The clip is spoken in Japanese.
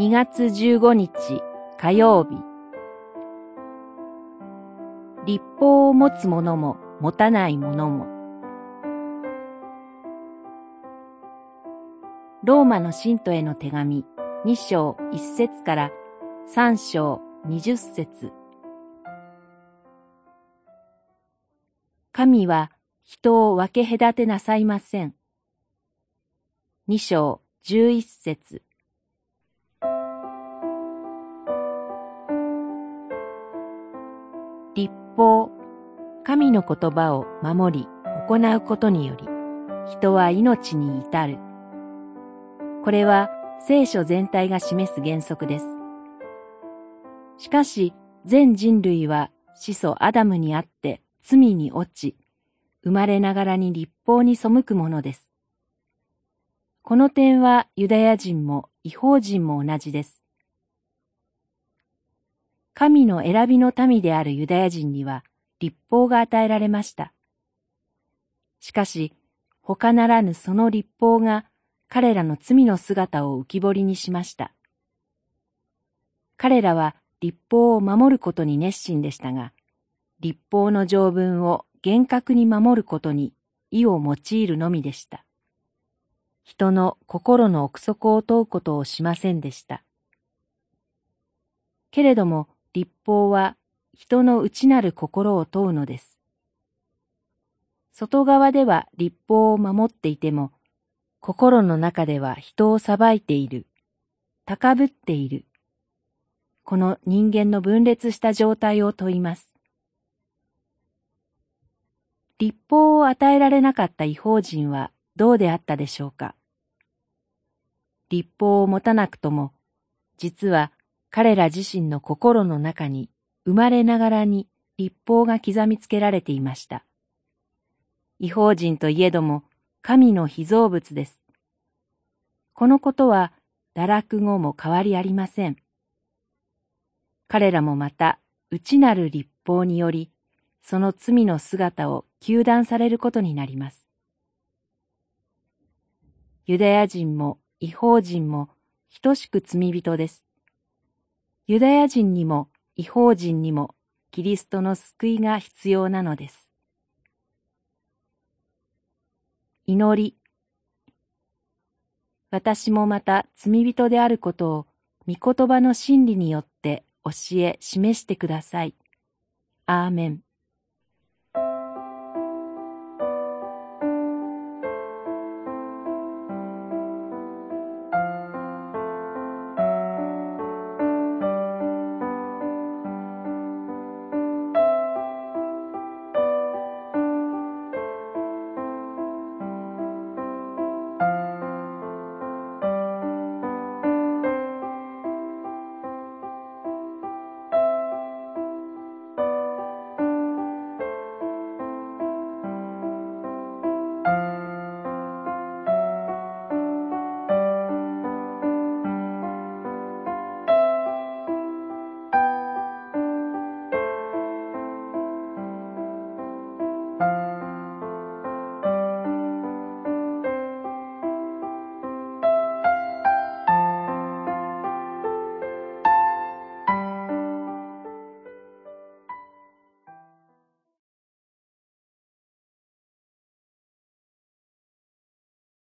2月15日火曜日。律法を持つ者も持たない者も。ローマの信徒への手紙2章1節から3章20節。神は人を分け隔てなさいません。2章11節。律法、神の言葉を守り行うことにより、人は命に至る。これは聖書全体が示す原則です。しかし、全人類は始祖アダムにあって罪に落ち、生まれながらに律法に背くものです。この点はユダヤ人も異邦人も同じです。神の選びの民であるユダヤ人には律法が与えられました。しかし、他ならぬその律法が彼らの罪の姿を浮き彫りにしました。彼らは律法を守ることに熱心でしたが、律法の条文を厳格に守ることに意を用いるのみでした。人の心の奥底を問うことをしませんでした。けれども律法は人の内なる心を問うのです。外側では律法を守っていても、心の中では人を裁いている、高ぶっている、この人間の分裂した状態を問います。律法を与えられなかった異邦人はどうであったでしょうか。律法を持たなくとも、実は彼ら自身の心の中に生まれながらに律法が刻みつけられていました。異邦人といえども神の被造物です。このことは堕落後も変わりありません。彼らもまた内なる律法により、その罪の姿を糾弾されることになります。ユダヤ人も異邦人も等しく罪人です。ユダヤ人にも異邦人にもキリストの救いが必要なのです。祈り。私もまた罪人であることを御言葉の真理によって教え示してください。アーメン。